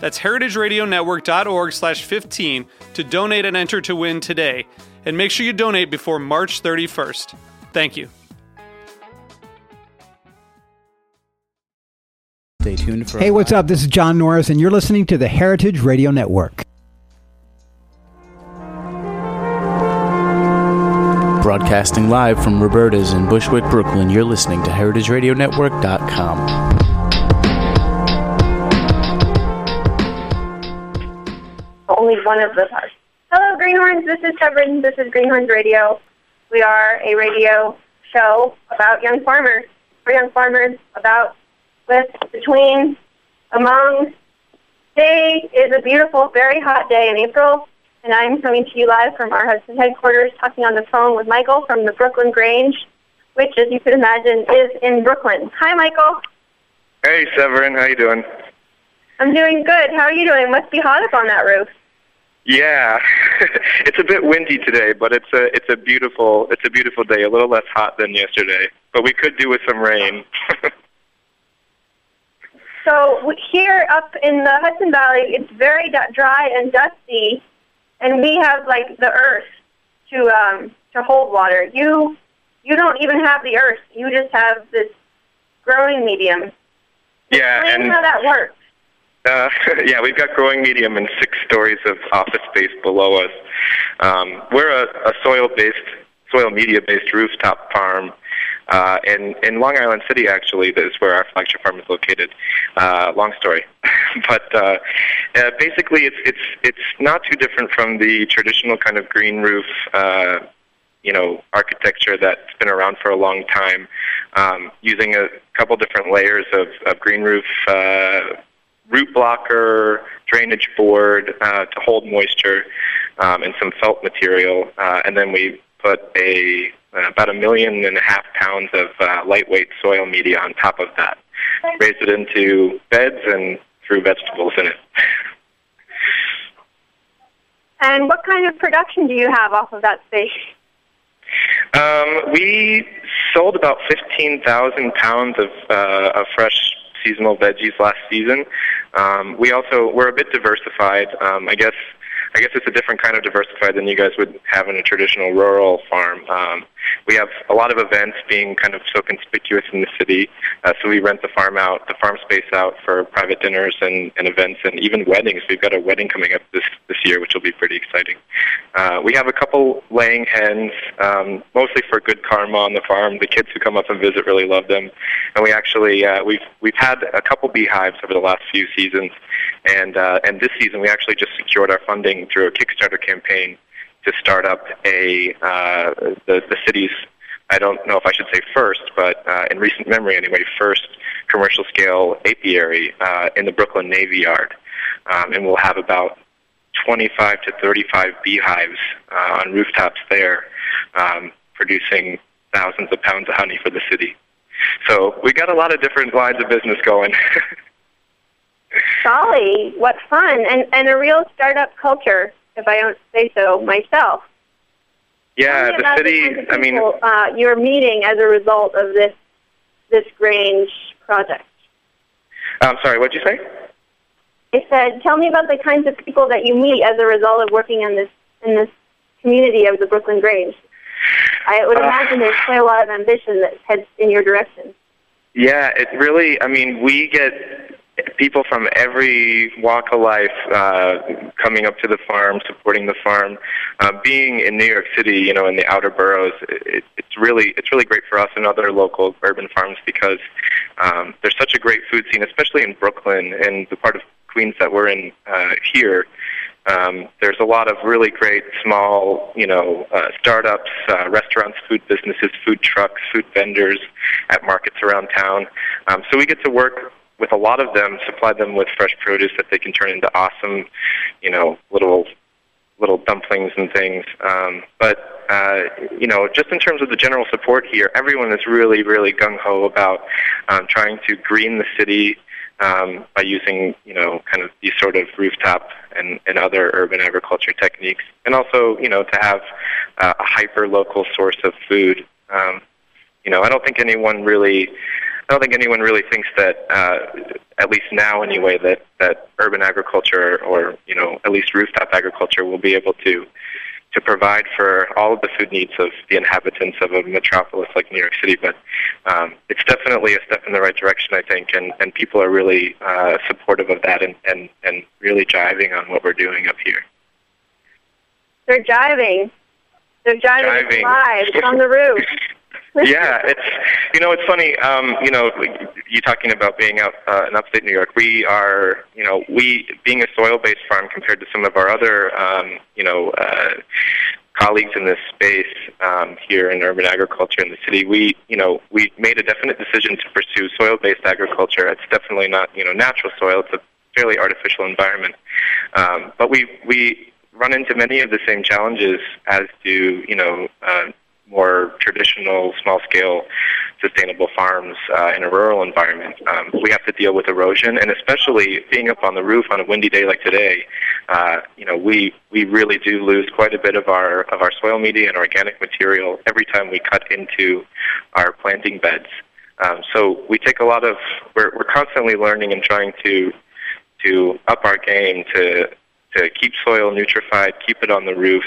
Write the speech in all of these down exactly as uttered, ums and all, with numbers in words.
That's heritage radio network dot org slash fifteen to donate and enter to win today. And make sure you donate before March thirty-first. Thank you. Stay tuned for. Hey, what's up? This is John Norris, and you're listening to the Heritage Radio Network. Broadcasting live from Roberta's in Bushwick, Brooklyn, you're listening to heritage radio network dot com. Only one of the parts. Hello, Greenhorns. This is Severin. This is Greenhorns Radio. We are a radio show about young farmers, for young farmers, about, with, between, among. Today is a beautiful, very hot day in April. And I'm coming to you live from our Hudson headquarters, talking on the phone with Michael from the Brooklyn Grange, which, as you could imagine, is in Brooklyn. Hi, Michael. Hey, Severin. How you doing? I'm doing good. How are you doing? Must be hot up on that roof. Yeah, it's a bit windy today, but it's a it's a beautiful it's a beautiful day. A little less hot than yesterday, but we could do with some rain. So here up in the Hudson Valley, it's very dry and dusty. And we have, like, the earth to um, to hold water. You you don't even have the earth. You just have this growing medium. Yeah, explain and how that works. Uh, yeah, we've got growing medium and six stories of office space below us. Um, we're a, a soil-based, soil media-based rooftop farm. Uh, in, in Long Island City, actually, is where our flagship farm is located. Uh, long story, but uh, uh, basically, it's it's it's not too different from the traditional kind of green roof, uh, you know, architecture that's been around for a long time, um, using a couple different layers of, of green roof, uh, root blocker, drainage board uh, to hold moisture, um, and some felt material, uh, and then we put a Uh, about a million and a half pounds of uh, lightweight soil media on top of that. Raise it into beds and threw vegetables in it. And what kind of production do you have off of that space? Um, we sold about fifteen thousand pounds of, uh, of fresh seasonal veggies last season. Um, we also, we're a bit diversified, um, I guess. I guess it's a different kind of diversified than you guys would have in a traditional rural farm. Um, we have a lot of events being kind of so conspicuous in the city, uh, so we rent the farm out, the farm space out for private dinners and, and events and even weddings. We've got a wedding coming up this, this year, which will be pretty exciting. Uh, we have a couple laying hens, um, mostly for good karma on the farm. The kids who come up and visit really love them. And we actually, uh, we've we've had a couple beehives over the last few seasons, and uh, and this season we actually just secured our funding through a Kickstarter campaign to start up a uh, the, the city's, I don't know if I should say first, but uh, in recent memory anyway, first commercial scale apiary uh, in the Brooklyn Navy Yard. Um, and we'll have about twenty-five to thirty-five beehives uh, on rooftops there, um, producing thousands of pounds of honey for the city. So we got a lot of different lines of business going. Golly, what fun, and and a real startup culture, if I don't say so myself. Yeah, the city, the people, I mean... Uh, you're meeting as a result of this this Grange project. I'm sorry, what did you say? I said, tell me about the kinds of people that you meet as a result of working in this in this community of the Brooklyn Grange. I would imagine uh, there's quite a lot of ambition that heads in your direction. Yeah, it really, I mean, we get... people from every walk of life uh, coming up to the farm, supporting the farm. Uh, being in New York City, you know, in the outer boroughs, it, it's really it's really great for us and other local urban farms because um, there's such a great food scene, especially in Brooklyn and the part of Queens that we're in uh, here. Um, there's a lot of really great small, you know, uh, startups, uh, restaurants, food businesses, food trucks, food vendors at markets around town. Um, so we get to work with a lot of them, supply them with fresh produce that they can turn into awesome, you know, little little dumplings and things. Um, but, uh, you know, just in terms of the general support here, everyone is really, really gung-ho about um, trying to green the city um, by using, you know, kind of these sort of rooftop and, and other urban agriculture techniques. And also, you know, to have uh, a hyper-local source of food. Um, you know, I don't think anyone really... I don't think anyone really thinks that, uh, at least now anyway, that, that urban agriculture or, you know, at least rooftop agriculture will be able to to provide for all of the food needs of the inhabitants of a metropolis like New York City. But um, it's definitely a step in the right direction, I think, and, and people are really uh, supportive of that and, and, and really jiving on what we're doing up here. They're jiving. They're jiving, jiving. Live on the roof. Yeah, it's, you know, it's funny, um, you know, you talking about being out uh, in upstate New York. We are, you know, we, being a soil-based farm compared to some of our other, um, you know, uh, colleagues in this space um, here in urban agriculture in the city, we, you know, we made a definite decision to pursue soil-based agriculture. It's definitely not, you know, natural soil. It's a fairly artificial environment. Um, but we, we run into many of the same challenges as do, you know, uh, more traditional, small-scale, sustainable farms uh, in a rural environment. Um, we have to deal with erosion, and especially being up on the roof on a windy day like today, uh, you know, we, we really do lose quite a bit of our of our soil media and organic material every time we cut into our planting beds. Um, so we take a lot of we're we're constantly learning and trying to to up our game to to keep soil nutrified, keep it on the roof,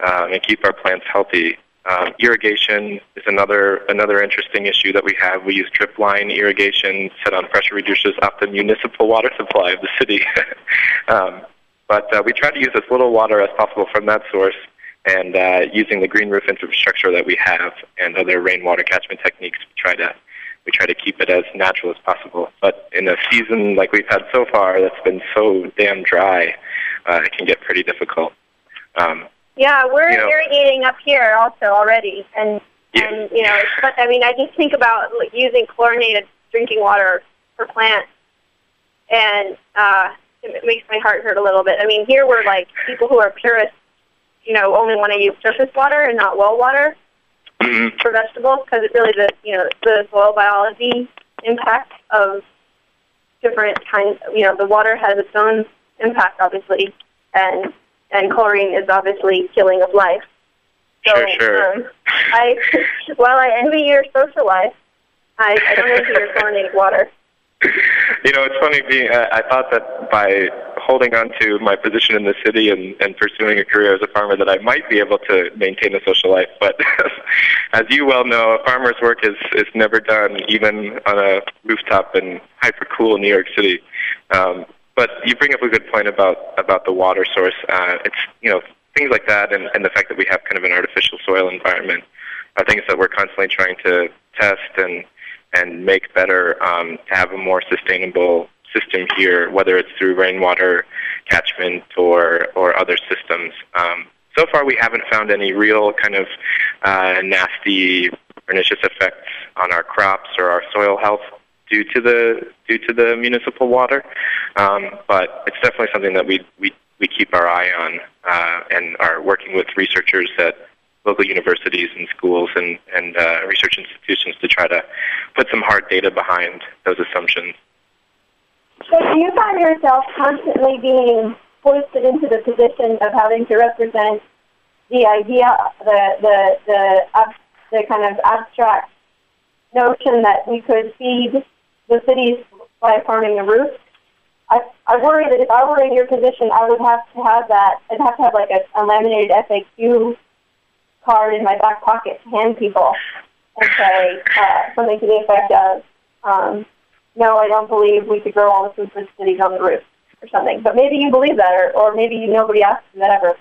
um, and keep our plants healthy. Um, irrigation is another another interesting issue that we have. We use drip line irrigation set on pressure reducers off the municipal water supply of the city. um, but uh, we try to use as little water as possible from that source and uh, using the green roof infrastructure that we have and other rainwater catchment techniques, we try to we try to keep it as natural as possible. But in a season like we've had so far that's been so damn dry, uh, it can get pretty difficult. Um, Yeah, we're you know, irrigating up here also already, and yeah. and you know, it's, I mean, I just think about using chlorinated drinking water for plants, and uh, it makes my heart hurt a little bit. I mean, here we're like people who are purists, you know, only want to use surface water and not well water mm-hmm. for vegetables because it really the you know the soil biology impact of different kinds. You know, the water has its own impact, obviously, and. And chlorine is obviously killing of life. So, sure, sure. Um, I, while I envy your social life, I, I don't envy your chlorinated water. You know, it's funny. Being, uh, I thought that by holding on to my position in the city and, and pursuing a career as a farmer that I might be able to maintain a social life. But as you well know, a farmer's work is, is never done, even on a rooftop in hyper-cool New York City. Um But you bring up a good point about, about the water source. Uh, it's, you know, things like that and, and the fact that we have kind of an artificial soil environment are things that we're constantly trying to test and and make better um, to have a more sustainable system here, whether it's through rainwater catchment or, or other systems. Um, so far we haven't found any real kind of uh, nasty pernicious effects on our crops or our soil health due to the due to the municipal water, um, but it's definitely something that we we, we keep our eye on uh, and are working with researchers at local universities and schools and and uh, research institutions to try to put some hard data behind those assumptions. So do you find yourself constantly being foisted into the position of having to represent the idea, the the the, the kind of abstract notion that we could feed the cities by farming the roof? I, I worry that if I were in your position, I would have to have that. I'd have to have like a, a laminated F A Q card in my back pocket to hand people and say uh, something to the effect of, um, no, I don't believe we could grow all the food for the cities on the roof or something. But maybe you believe that, or, or maybe nobody asks you that ever.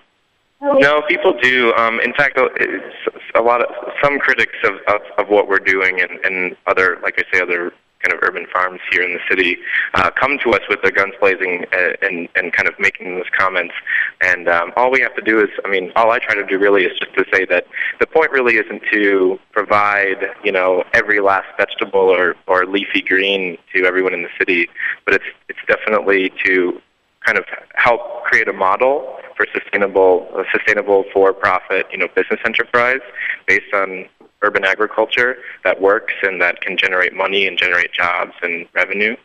No, people do. Um, in fact, it's a lot of some critics of, of, of what we're doing and, and other, like I say, other kind of urban farms here in the city uh, come to us with their guns blazing and, and, and kind of making those comments. And um, all we have to do is, I mean, all I try to do really is just to say that the point really isn't to provide, you know, every last vegetable or, or leafy green to everyone in the city, but it's it's definitely to kind of help create a model for sustainable, uh, sustainable for-profit, you know, business enterprise based on urban agriculture that works and that can generate money and generate jobs and revenue.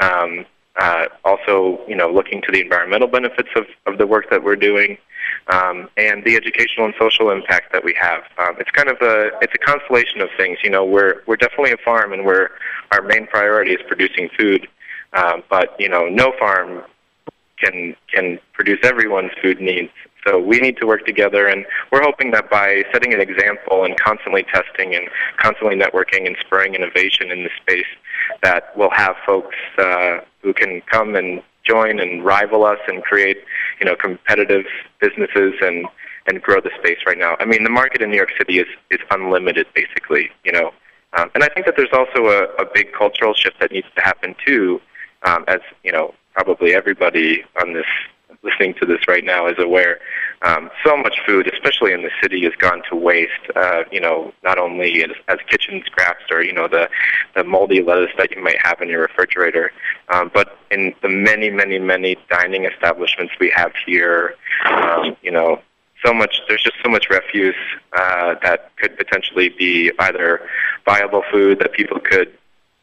Um, uh, also, you know, looking to the environmental benefits of, of the work that we're doing, um, and the educational and social impact that we have. Um, it's kind of a it's a constellation of things. You know, we're we're definitely a farm, and we're our main priority is producing food. Um, but you know, no farm can can produce everyone's food needs. So we need to work together, and we're hoping that by setting an example and constantly testing and constantly networking and spurring innovation in the space, that we'll have folks uh, who can come and join and rival us and create, you know, competitive businesses and, and grow the space right now. I mean, the market in New York City is, is unlimited, basically, you know. Um, and I think that there's also a, a big cultural shift that needs to happen, too, um, as, you know, probably everybody on this listening to this right now is aware. Um, so much food, especially in the city, has gone to waste. Uh, you know, not only as, as kitchen scraps or you know the the moldy lettuce that you might have in your refrigerator, um, but in the many, many, many dining establishments we have here, um, you know, so much. There's just so much refuse uh, that could potentially be either viable food that people could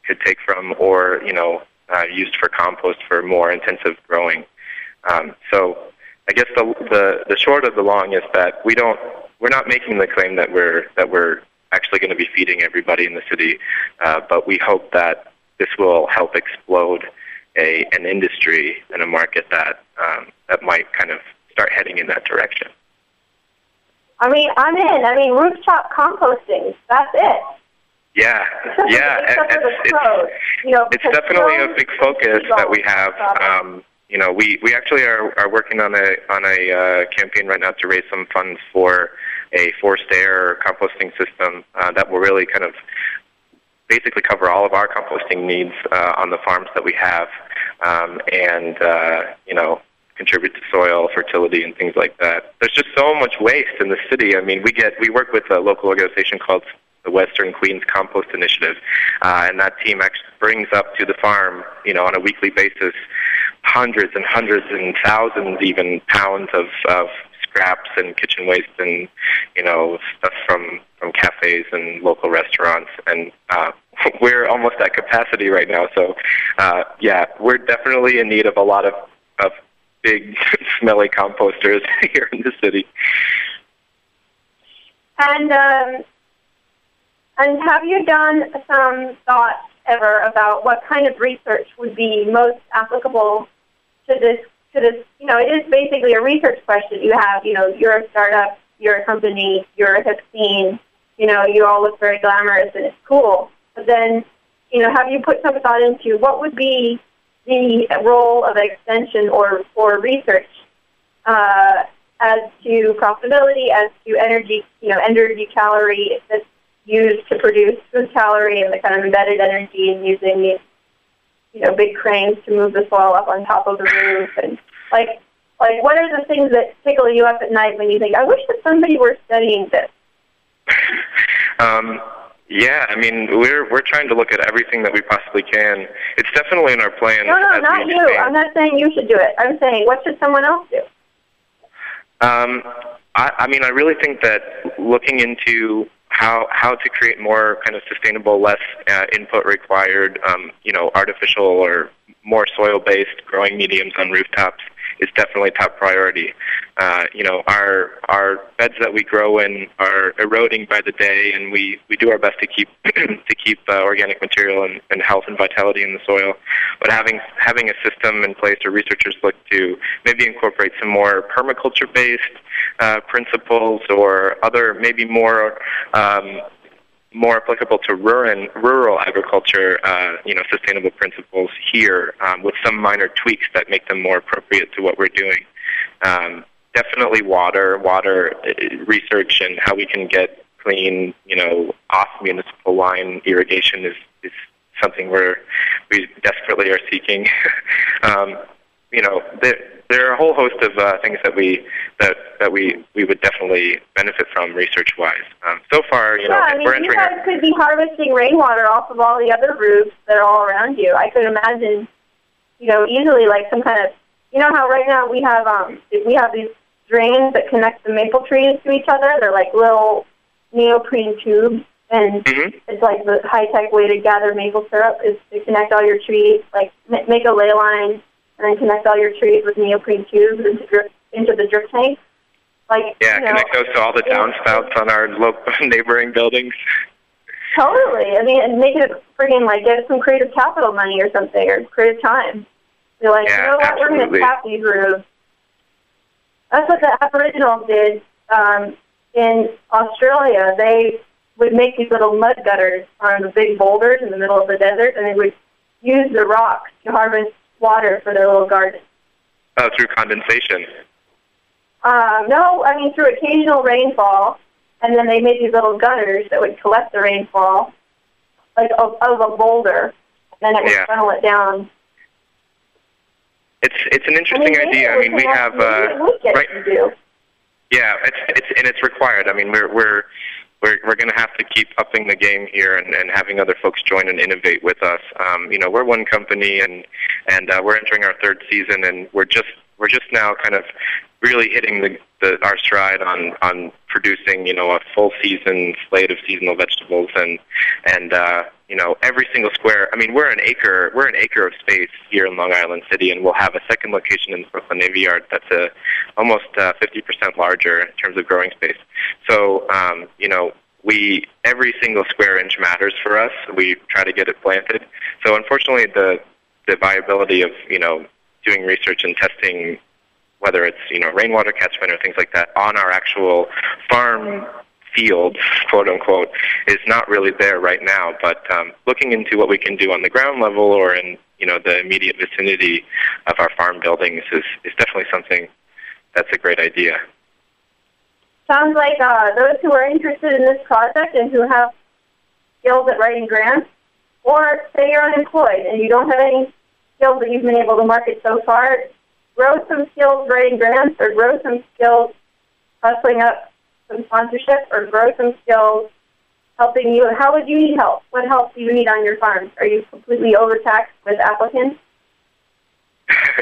could take from, or you know, uh, used for compost for more intensive growing. Um, so I guess the, the the short of the long is that we don't we're not making the claim that we're that we're actually going to be feeding everybody in the city, uh, but we hope that this will help explode a an industry and a market that um, that might kind of start heading in that direction. I mean, I'm in. I mean, rooftop composting. That's it. Yeah, yeah. Except for the pros, you know, it's definitely a big focus that we have. Um, You know, we, we actually are, are working on a on a uh, campaign right now to raise some funds for a forced air composting system uh, that will really kind of basically cover all of our composting needs uh, on the farms that we have, um, and uh, you know, contribute to soil fertility and things like that. There's just so much waste in the city. I mean, we get we work with a local organization called the Western Queens Compost Initiative, uh, and that team actually brings up to the farm, you know, on a weekly basis, hundreds and hundreds and thousands even pounds of, of scraps and kitchen waste and, you know, stuff from, from cafes and local restaurants. And uh, we're almost at capacity right now. So, uh, yeah, we're definitely in need of a lot of, of big, smelly composters here in the city. And um, and have you done some thoughts ever about what kind of research would be most applicable to this, to this, you know, it is basically a research question. You have, you know, you're a startup, you're a company, you're a hip scene, you know, you all look very glamorous and it's cool. But then, you know, have you put some thought into what would be the role of extension or, or research uh, as to profitability, as to energy, you know, energy calorie, that's used to produce food calorie and the kind of embedded energy and using these, you know, big cranes to move the soil up on top of the roof and like, like what are the things that tickle you up at night when you think, I wish that somebody were studying this? Um, yeah, I mean, we're we're trying to look at everything that we possibly can. It's definitely in our plan. No, no, not you. Saying. I'm not saying you should do it. I'm saying what should someone else do? Um, I, I mean, I really think that looking into How how to create more kind of sustainable, less uh, input required, um, you know, artificial or more soil-based growing mediums on rooftops is definitely top priority. Uh, you know, our our beds that we grow in are eroding by the day, and we, we do our best to keep to keep uh, organic material and, and health and vitality in the soil. But having having a system in place, or researchers look to maybe incorporate some more permaculture-based Uh, principles or other maybe more um, more applicable to rural, rural agriculture, uh, you know, sustainable principles here, um, with some minor tweaks that make them more appropriate to what we're doing. Um, definitely water, water research and how we can get clean, you know, off-municipal line irrigation is, is something we're, we desperately are seeking. um, you know, there, there are a whole host of uh, things that we that, that we, we would definitely benefit from research-wise. Um, so far, you know, yeah, I mean, we're entering... Yeah, you guys our... could be harvesting rainwater off of all the other roofs that are all around you. I could imagine, you know, easily like some kind of... You know how right now we have um we have these drains that connect the maple trees to each other? They're like little neoprene tubes, and mm-hmm. it's like the high-tech way to gather maple syrup is to connect all your trees, like make a ley line, and then connect all your trees with neoprene tubes into, drip, into the drip tank. Like, yeah, you know, connect those to all the downspouts on our local neighboring buildings. Totally. I mean, and make it friggin' like get some creative capital money or something, or creative time. You're like, yeah, you know what, absolutely. We're going to tap these roofs. That's what the Aboriginals did um, in Australia. They would make these little mud gutters on the big boulders in the middle of the desert, and they would use the rocks to harvest water for their little garden. Oh, through condensation? Um, no, I mean through occasional rainfall, and then they made these little gutters that would collect the rainfall, like of, of a boulder, and then it would yeah. funnel it down. It's it's an interesting I mean, idea. I mean, we have uh, right. Yeah, it's it's and it's required. I mean, we're we're we're we're going to have to keep upping the game here and, and having other folks join and innovate with us. Um, you know, we're one company, and and uh, we're entering our third season, and we're just we're just now kind of really hitting the, the our stride on on producing you know a full season slate of seasonal vegetables and and. Uh, You know, every single square. I mean, we're an acre. We're an acre of space here in Long Island City, and we'll have a second location in the Brooklyn Navy Yard that's a, almost uh, fifty percent larger in terms of growing space. So, um, you know, we every single square inch matters for us. We try to get it planted. So, unfortunately, the the viability of you know doing research and testing, whether it's you know rainwater catchment or things like that, on our actual farm. Field, quote unquote, is not really there right now. But um, looking into what we can do on the ground level or in you know the immediate vicinity of our farm buildings is, is definitely something that's a great idea. Sounds like uh, those who are interested in this project and who have skills at writing grants, or say you're unemployed and you don't have any skills that you've been able to market so far, grow some skills writing grants or grow some skills hustling up some sponsorship or grow some skills helping you. How would you need help? What help do you need on your farm? Are you completely overtaxed with applicants?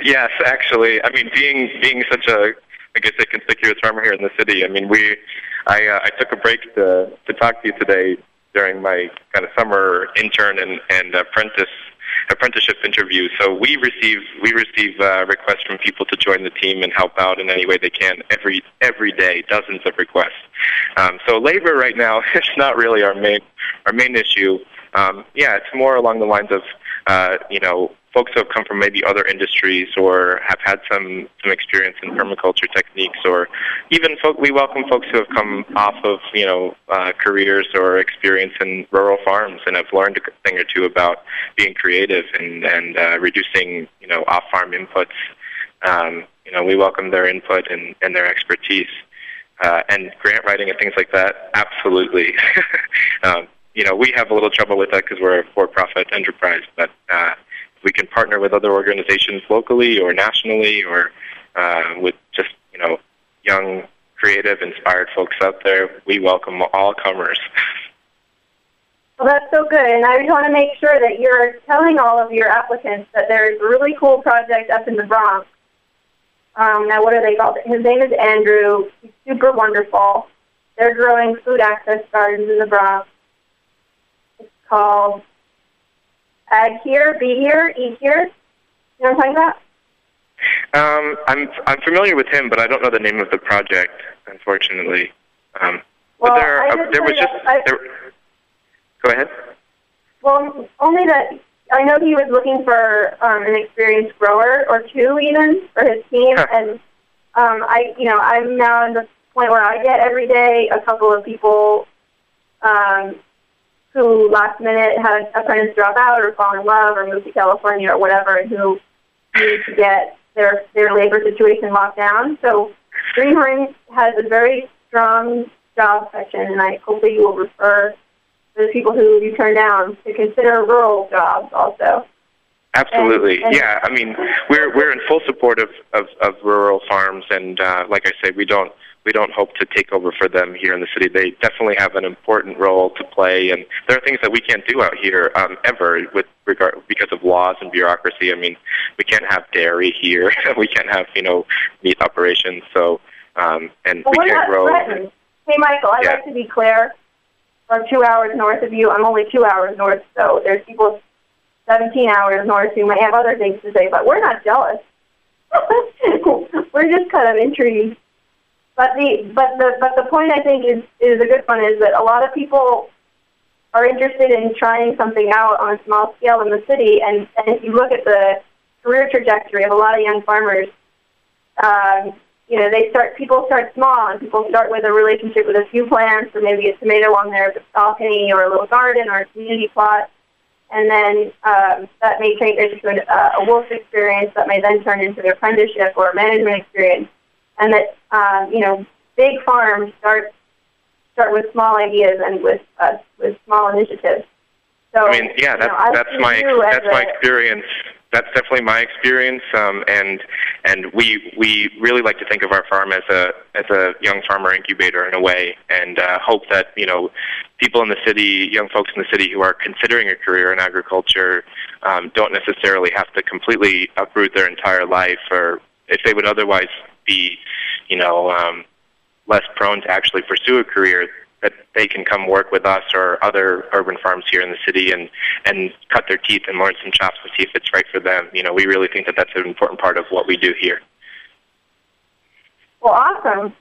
Yes, actually. I mean, being being such a, I guess, a conspicuous farmer here in the city, I mean, we, I, uh, I took a break to, to talk to you today during my kind of summer intern and, and apprentice apprenticeship interview. So we receive we receive uh, requests from people to join the team and help out in any way they can every every day, dozens of requests. Um, so labor right now is not really our main our main issue. Um, yeah, it's more along the lines of uh, you know folks who have come from maybe other industries or have had some, some experience in permaculture techniques, or even folk, we welcome folks who have come off of you know uh, careers or experience in rural farms and have learned a thing or two about being creative and and uh, reducing you know off farm inputs. Um, you know we welcome their input and, and their expertise uh, and grant writing and things like that. Absolutely. um, you know we have a little trouble with that because we're a for-profit enterprise, but. Uh, We can partner with other organizations locally or nationally, or uh, with just you know young, creative, inspired folks out there. We welcome all comers. Well, that's so good, and I just want to make sure that you're telling all of your applicants that there is a really cool project up in the Bronx. Um, now, what are they called? His name is Andrew. He's super wonderful. They're growing food access gardens in the Bronx. It's called. Ag here, be here, eat here. You know what I'm talking about? Um, I'm I'm familiar with him, but I don't know the name of the project, unfortunately. Um, well, but there, uh, there was just I, there, go ahead. Well, only that I know he was looking for um, an experienced grower or two, even for his team. Huh. And um, I, you know, I'm now at the point where I get every day a couple of people. Um, who last minute had a friend drop out or fall in love or move to California or whatever, and who need to get their their labor situation locked down. So Greenhorn has a very strong job section, and I hopefully you will refer those people who you turn down to consider rural jobs also. Absolutely, and, and yeah. I mean, we're we're in full support of, of, of rural farms, and uh, like I say, we don't we don't hope to take over for them here in the city. They definitely have an important role to play, and there are things that we can't do out here um, ever with regard because of laws and bureaucracy. I mean, we can't have dairy here, we can't have you know meat operations. So, um, and well, we can't grow. Threatened. Hey, Michael, I'd yeah. like to be clear. I'm two hours north of you. I'm only two hours north, so there's people seventeen hours north who might have other things to say, but we're not jealous. We're just kind of intrigued. But the but the but the point I think is is a good one is that a lot of people are interested in trying something out on a small scale in the city, and, and if you look at the career trajectory of a lot of young farmers, um, you know they start people start small, and people start with a relationship with a few plants, or maybe a tomato on their balcony, or a little garden, or a community plot. And then um, that may turn into uh, a work experience that may then turn into an apprenticeship or a management experience. And that, um, you know, big farms start start with small ideas and with uh, with small initiatives. So, I mean, yeah, that's, you know, that's, my, that's my experience. That's definitely my experience, um, and and we we really like to think of our farm as a as a young farmer incubator in a way, and uh, hope that you know people in the city, young folks in the city who are considering a career in agriculture, um, don't necessarily have to completely uproot their entire life, or if they would otherwise be, you know, um, less prone to actually pursue a career, that they can come work with us or other urban farms here in the city and, and cut their teeth and learn some chops to see if it's right for them. You know, we really think that that's an important part of what we do here. Well, awesome.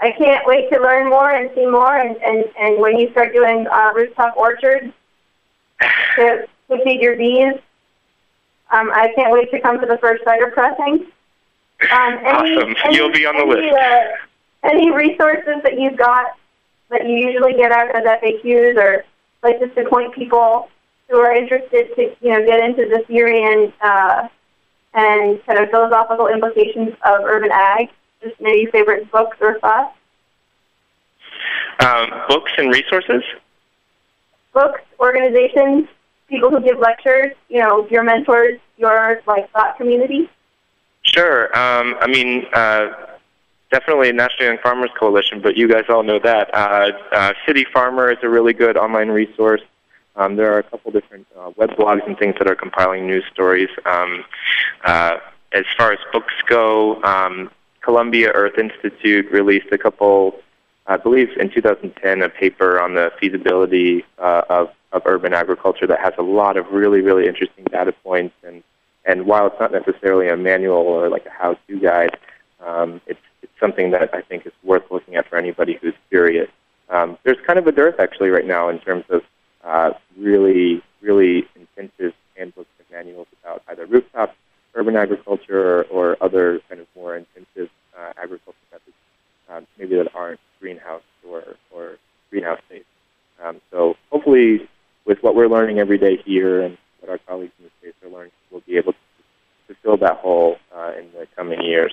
I can't wait to learn more and see more. And, and, and when you start doing uh, rooftop orchards to, to feed your bees, um, I can't wait to come to the first cider pressing. Um, any, awesome. Any, You'll be on the any, list. Uh, any resources that you've got that you usually get out of F A Qs or places to point people who are interested to, you know, get into the theory and uh, and kind of philosophical implications of urban ag? Just maybe favorite books or thoughts? Um, books and resources? Books, organizations, people who give lectures, you know, your mentors, your, like, thought community? Sure. Um, I mean... Uh Definitely National Young Farmers Coalition, but you guys all know that. Uh, uh, City Farmer is a really good online resource. Um, there are a couple different uh, web blogs and things that are compiling news stories. Um, uh, as far as books go, um, Columbia Earth Institute released a couple, I believe in two thousand ten, a paper on the feasibility uh, of, of urban agriculture that has a lot of really, really interesting data points. And, and while it's not necessarily a manual or like a how-to guide, um, it's something that I think is worth looking at for anybody who's curious. Um, there's kind of a dearth actually right now in terms of uh, really, really intensive handbooks and manuals about either rooftop urban agriculture or, or other kind of more intensive uh, agriculture methods, um, maybe that aren't greenhouse or, or greenhouse-based. Um, so hopefully with what we're learning every day here and what our colleagues in the space are learning, we'll be able to, to fill that hole uh, in the coming years.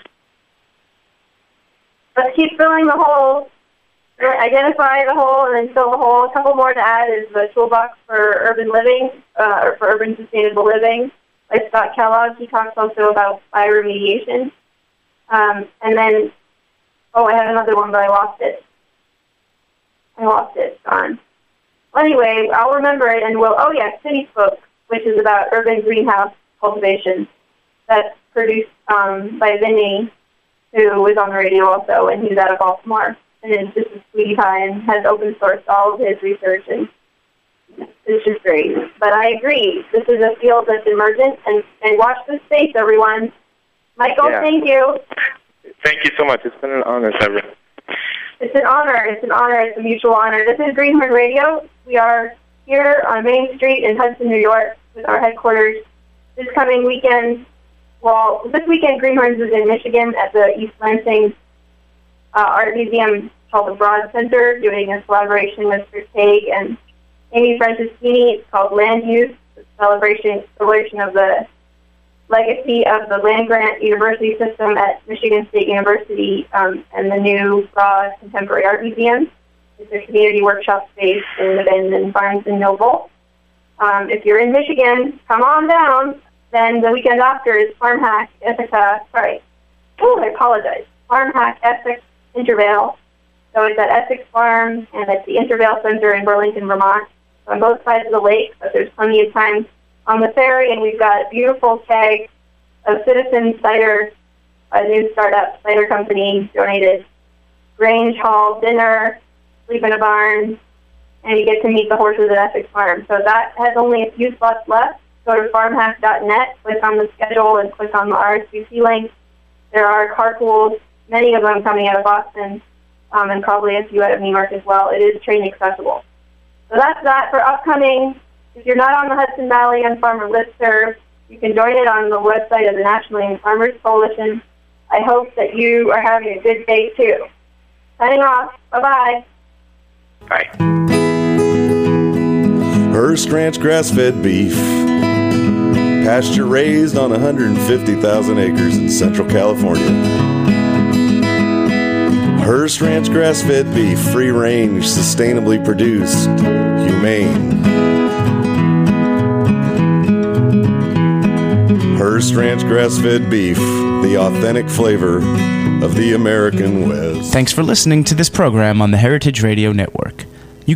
Let's keep filling the hole, identify the hole, and then fill the hole. A couple more to add is the toolbox for urban living, uh, or for urban sustainable living. Like Scott Kellogg, he talks also about bioremediation. Um, and then, oh, I had another one, but I lost it. I lost it. It's gone. Well, anyway, I'll remember it, and we'll, oh, yeah, City Folk, which is about urban greenhouse cultivation that's produced um, by Vinny, who was on the radio also, and he's out of Baltimore. And it's just a sweetie pie and has open sourced all of his research, and it's just great. But I agree, this is a field that's emergent, and, and watch this space, everyone. Michael, yeah. Thank you. Thank you so much. It's been an honor, Severin. It's an honor. It's an honor. It's a mutual honor. This is Greenhorn Radio. We are here on Main Street in Hudson, New York, with our headquarters this coming weekend. Well, this weekend, Greenhorns is in Michigan at the East Lansing uh, Art Museum called the Broad Center, doing a collaboration with Fritz Haig and Amy Franceschini. It's called Land Use, the celebration celebration of the legacy of the land-grant university system at Michigan State University um, and the new Broad Contemporary Art Museum. It's a community workshop space in the abandoned farms in Noble. Um, if you're in Michigan, come on down. Then the weekend after is Farm Hack Essex. Sorry, oh, I apologize. Farm Hack Essex Intervale. So it's at Essex Farm and at the Intervale Center in Burlington, Vermont. So on both sides of the lake, but there's plenty of time on the ferry, and we've got a beautiful keg of Citizen Cider, a new startup cider company, donated. Grange Hall dinner, sleep in a barn, and you get to meet the horses at Essex Farm. So that has only a few slots left. Go to farm hack dot net, click on the schedule, and click on the R S V P link. There are carpools, many of them coming out of Boston, um, and probably a few out of New York as well. It is train accessible. So that's that for upcoming. If you're not on the Hudson Valley Unfarmer listserv, you can join it on the website of the National Young Farmers Coalition. I hope that you are having a good day, too. Signing off. Bye-bye. Bye. Hearst Ranch grass-fed beef, pasture raised on one hundred fifty thousand acres in Central California. Hearst Ranch grass-fed beef, free-range, sustainably produced, humane. Hearst Ranch grass-fed beef, the authentic flavor of the American West. Thanks for listening to this program on the Heritage Radio Network. You